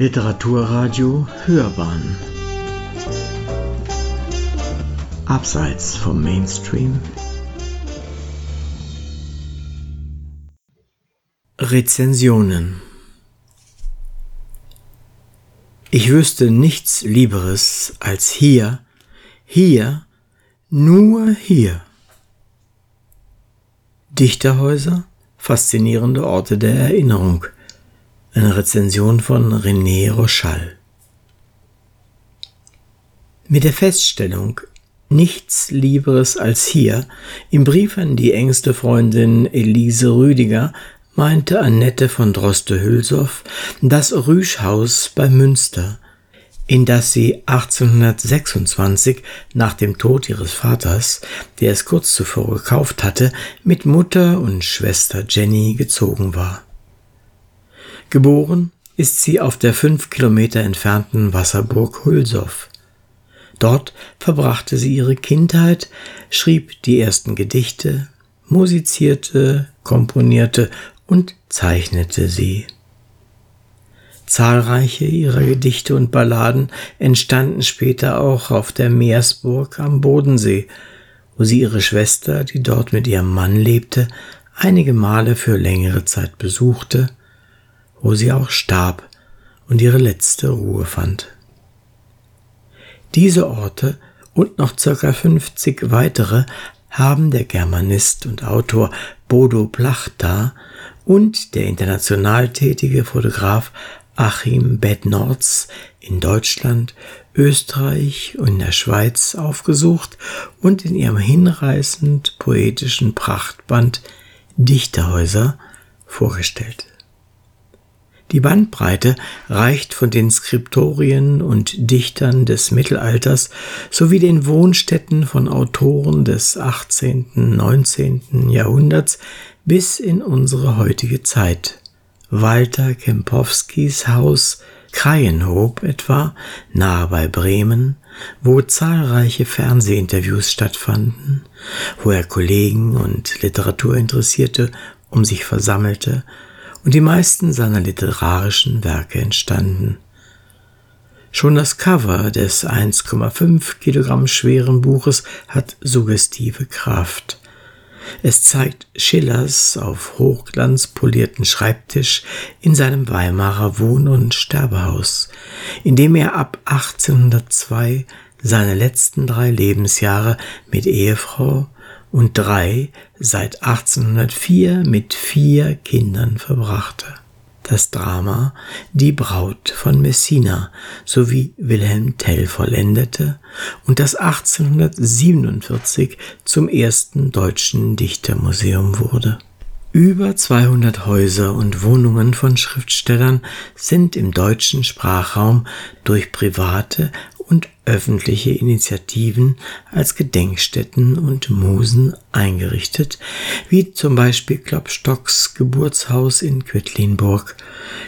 Literaturradio Hörbahn. Abseits vom Mainstream. Rezensionen. Ich wüsste nichts Lieberes als hier, nur hier. Dichterhäuser, faszinierende Orte der Erinnerung. Eine Rezension von René Rochal. Mit der Feststellung, nichts Lieberes als hier, im Brief an die engste Freundin Elise Rüdiger, meinte Annette von Droste-Hülshoff das Rüschhaus bei Münster, in das sie 1826 nach dem Tod ihres Vaters, der es kurz zuvor gekauft hatte, mit Mutter und Schwester Jenny gezogen war. Geboren ist sie auf der 5 Kilometer entfernten Wasserburg Hülshoff. Dort verbrachte sie ihre Kindheit, schrieb die ersten Gedichte, musizierte, komponierte und zeichnete sie. Zahlreiche ihrer Gedichte und Balladen entstanden später auch auf der Meersburg am Bodensee, wo sie ihre Schwester, die dort mit ihrem Mann lebte, einige Male für längere Zeit besuchte, wo sie auch starb und ihre letzte Ruhe fand. Diese Orte und noch ca. 50 weitere haben der Germanist und Autor Bodo Plachta und der international tätige Fotograf Achim Bednortz in Deutschland, Österreich und in der Schweiz aufgesucht und in ihrem hinreißend poetischen Prachtband Dichterhäuser vorgestellt. Die Bandbreite reicht von den Skriptorien und Dichtern des Mittelalters sowie den Wohnstätten von Autoren des 18. und 19. Jahrhunderts bis in unsere heutige Zeit. Walter Kempowskis Haus Kreienhoop etwa, nahe bei Bremen, wo zahlreiche Fernsehinterviews stattfanden, wo er Kollegen und Literaturinteressierte um sich versammelte, und die meisten seiner literarischen Werke entstanden. Schon das Cover des 1,5 Kilogramm schweren Buches hat suggestive Kraft. Es zeigt Schillers auf Hochglanz polierten Schreibtisch in seinem Weimarer Wohn- und Sterbehaus, in dem er ab 1802 seine letzten 3 Lebensjahre mit Ehefrau und 3 seit 1804 mit 4 Kindern verbrachte. Das Drama Die Braut von Messina sowie Wilhelm Tell vollendete und das 1847 zum ersten deutschen Dichtermuseum wurde. Über 200 Häuser und Wohnungen von Schriftstellern sind im deutschen Sprachraum durch private und öffentliche Initiativen als Gedenkstätten und Musen eingerichtet, wie zum Beispiel Klopstocks Geburtshaus in Quedlinburg,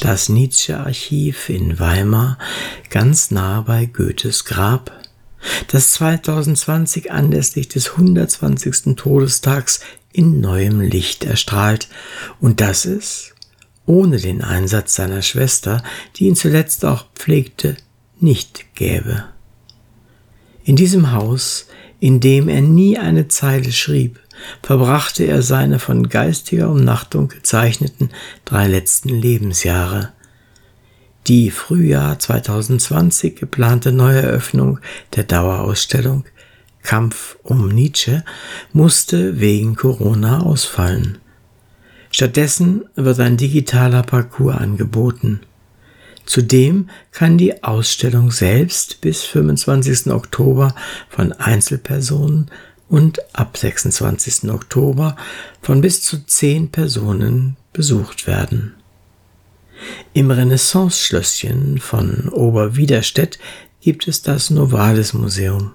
das Nietzsche-Archiv in Weimar, ganz nahe bei Goethes Grab, das 2020 anlässlich des 120. Todestags in neuem Licht erstrahlt, und das es, ohne den Einsatz seiner Schwester, die ihn zuletzt auch pflegte, nicht gäbe. In diesem Haus, in dem er nie eine Zeile schrieb, verbrachte er seine von geistiger Umnachtung gezeichneten 3 letzten Lebensjahre. Die Frühjahr 2020 geplante Neueröffnung der Dauerausstellung Kampf um Nietzsche musste wegen Corona ausfallen. Stattdessen wird ein digitaler Parcours angeboten. Zudem kann die Ausstellung selbst bis 25. Oktober von Einzelpersonen und ab 26. Oktober von bis zu 10 Personen besucht werden. Im Renaissance-Schlösschen von Oberwiederstedt gibt es das Novalis-Museum,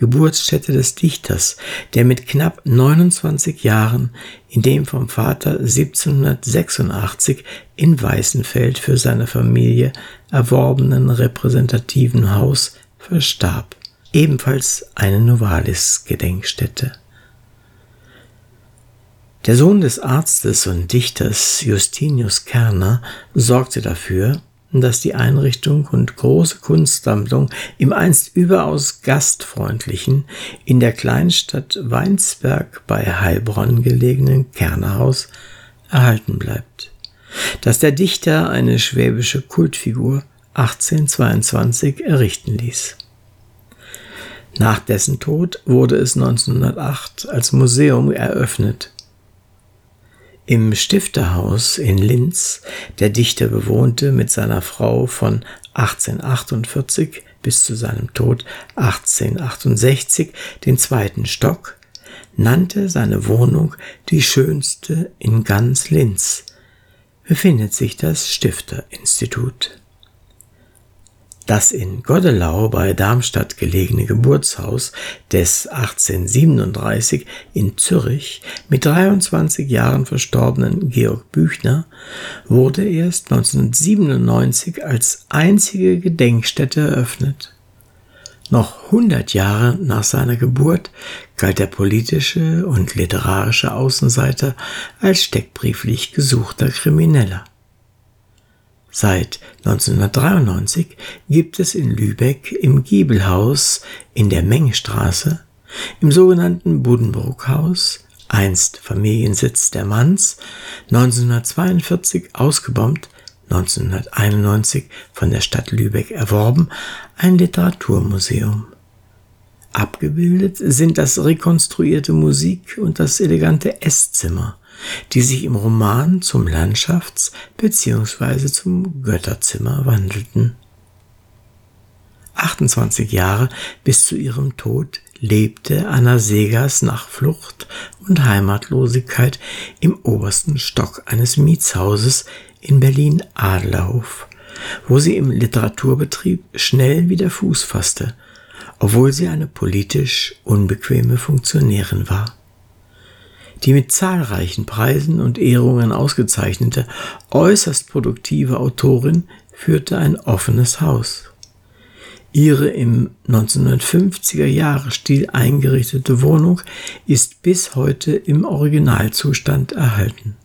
Geburtsstätte des Dichters, der mit knapp 29 Jahren in dem vom Vater 1786 in Weißenfeld für seine Familie erworbenen repräsentativen Haus verstarb. Ebenfalls eine Novalis-Gedenkstätte. Der Sohn des Arztes und Dichters Justinus Kerner sorgte dafür, betonten, dass die Einrichtung und große Kunstsammlung im einst überaus gastfreundlichen, in der Kleinstadt Weinsberg bei Heilbronn gelegenen Kernerhaus erhalten bleibt. Dass der Dichter eine schwäbische Kultfigur 1822 errichten ließ. Nach dessen Tod wurde es 1908 als Museum eröffnet. Im Stifterhaus in Linz, der Dichter bewohnte mit seiner Frau von 1848 bis zu seinem Tod 1868 den 2. Stock, nannte seine Wohnung die schönste in ganz Linz, befindet sich das Stifterinstitut. Das in Goddelau bei Darmstadt gelegene Geburtshaus des 1837 in Zürich mit 23 Jahren verstorbenen Georg Büchner wurde erst 1997 als einzige Gedenkstätte eröffnet. Noch 100 Jahre nach seiner Geburt galt der politische und literarische Außenseiter als steckbrieflich gesuchter Krimineller. Seit 1993 gibt es in Lübeck im Giebelhaus in der Mengestraße, im sogenannten Buddenbrookhaus, einst Familiensitz der Manns, 1942 ausgebombt, 1991 von der Stadt Lübeck erworben, ein Literaturmuseum. Abgebildet sind das rekonstruierte Musik- und das elegante Esszimmer, die sich im Roman zum Landschafts- bzw. zum Götterzimmer wandelten. 28 Jahre bis zu ihrem Tod lebte Anna Segers nach Flucht und Heimatlosigkeit im obersten Stock eines Mietshauses in Berlin-Adlerhof, wo sie im Literaturbetrieb schnell wieder Fuß fasste, obwohl sie eine politisch unbequeme Funktionärin war. Die mit zahlreichen Preisen und Ehrungen ausgezeichnete, äußerst produktive Autorin führte ein offenes Haus. Ihre im 1950er-Jahre-Stil eingerichtete Wohnung ist bis heute im Originalzustand erhalten.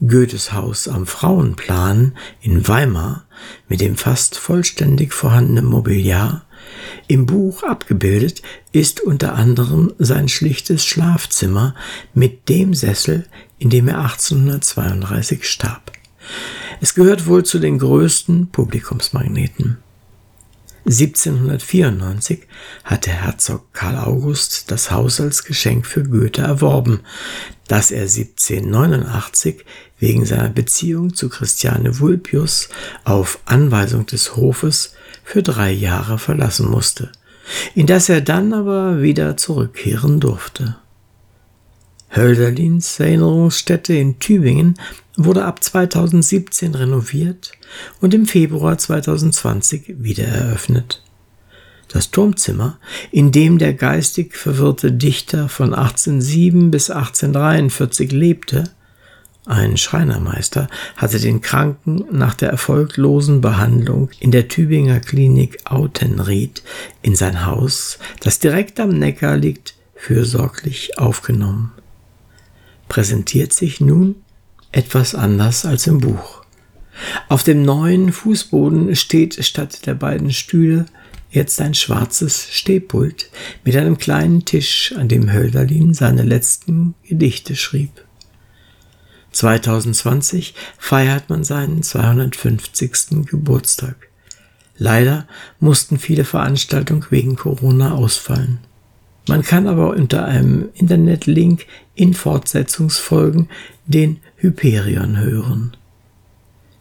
Goethes Haus am Frauenplan in Weimar mit dem fast vollständig vorhandenen Mobiliar. Im Buch abgebildet ist unter anderem sein schlichtes Schlafzimmer mit dem Sessel, in dem er 1832 starb. Es gehört wohl zu den größten Publikumsmagneten. 1794 hatte Herzog Karl August das Haus als Geschenk für Goethe erworben, das er 1789 wegen seiner Beziehung zu Christiane Vulpius auf Anweisung des Hofes für 3 Jahre verlassen musste, in das er dann aber wieder zurückkehren durfte. Hölderlins Erinnerungsstätte in Tübingen wurde ab 2017 renoviert und im Februar 2020 wieder eröffnet. Das Turmzimmer, in dem der geistig verwirrte Dichter von 1807 bis 1843 lebte, ein Schreinermeister, hatte den Kranken nach der erfolglosen Behandlung in der Tübinger Klinik Autenried in sein Haus, das direkt am Neckar liegt, fürsorglich aufgenommen. Präsentiert sich nun etwas anders als im Buch. Auf dem neuen Fußboden steht statt der beiden Stühle jetzt ein schwarzes Stehpult mit einem kleinen Tisch, an dem Hölderlin seine letzten Gedichte schrieb. 2020 feiert man seinen 250. Geburtstag. Leider mussten viele Veranstaltungen wegen Corona ausfallen. Man kann aber unter einem Internetlink in Fortsetzungsfolgen den Hyperion hören.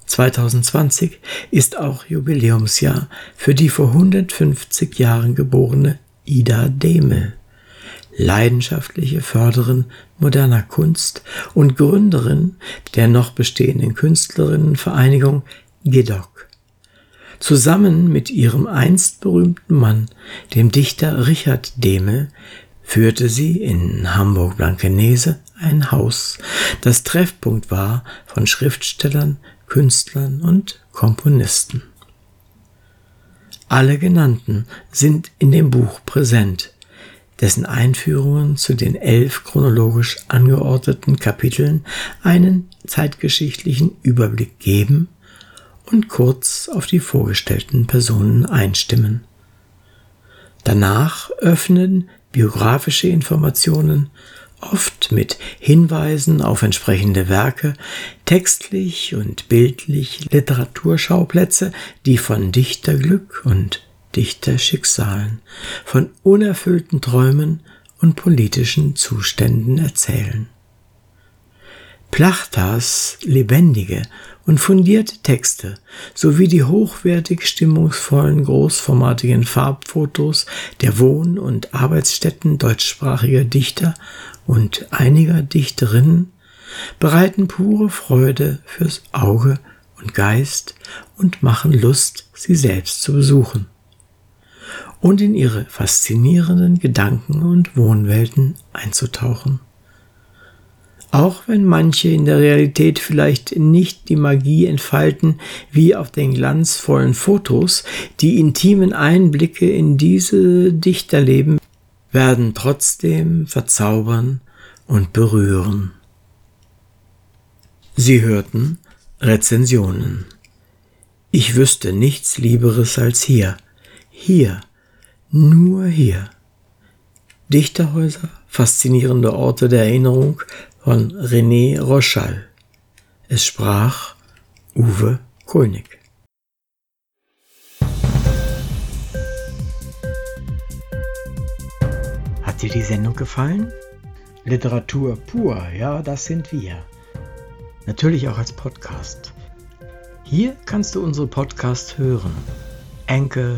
2020 ist auch Jubiläumsjahr für die vor 150 Jahren geborene Ida Demel, leidenschaftliche Förderin moderner Kunst und Gründerin der noch bestehenden Künstlerinnenvereinigung GEDOC. Zusammen mit ihrem einst berühmten Mann, dem Dichter Richard Demel, führte sie in Hamburg-Blankenese ein Haus, das Treffpunkt war von Schriftstellern, Künstlern und Komponisten. Alle genannten sind in dem Buch präsent, dessen Einführungen zu den 11 chronologisch angeordneten Kapiteln einen zeitgeschichtlichen Überblick geben und kurz auf die vorgestellten Personen einstimmen. Danach öffnen biografische Informationen, oft mit Hinweisen auf entsprechende Werke, textlich und bildlich Literaturschauplätze, die von Dichterglück und Dichterschicksalen, von unerfüllten Träumen und politischen Zuständen erzählen. Plachtas lebendige und fundierte Texte sowie die hochwertig stimmungsvollen großformatigen Farbfotos der Wohn- und Arbeitsstätten deutschsprachiger Dichter und einiger Dichterinnen bereiten pure Freude fürs Auge und Geist und machen Lust, sie selbst zu besuchen und in ihre faszinierenden Gedanken- und Wohnwelten einzutauchen. Auch wenn manche in der Realität vielleicht nicht die Magie entfalten, wie auf den glanzvollen Fotos, die intimen Einblicke in diese Dichterleben werden trotzdem verzaubern und berühren. Sie hörten Rezensionen. Ich wüsste nichts Lieberes als hier. Hier, nur hier. Dichterhäuser, faszinierende Orte der Erinnerung von René Rochal. Es sprach Uwe König. Hat dir die Sendung gefallen? Literatur pur, ja, das sind wir. Natürlich auch als Podcast. Hier kannst du unsere Podcasts hören. Anchor,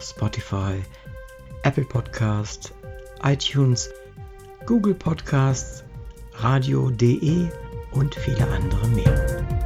Spotify, Apple Podcast, iTunes, Google Podcasts, radio.de und viele andere mehr.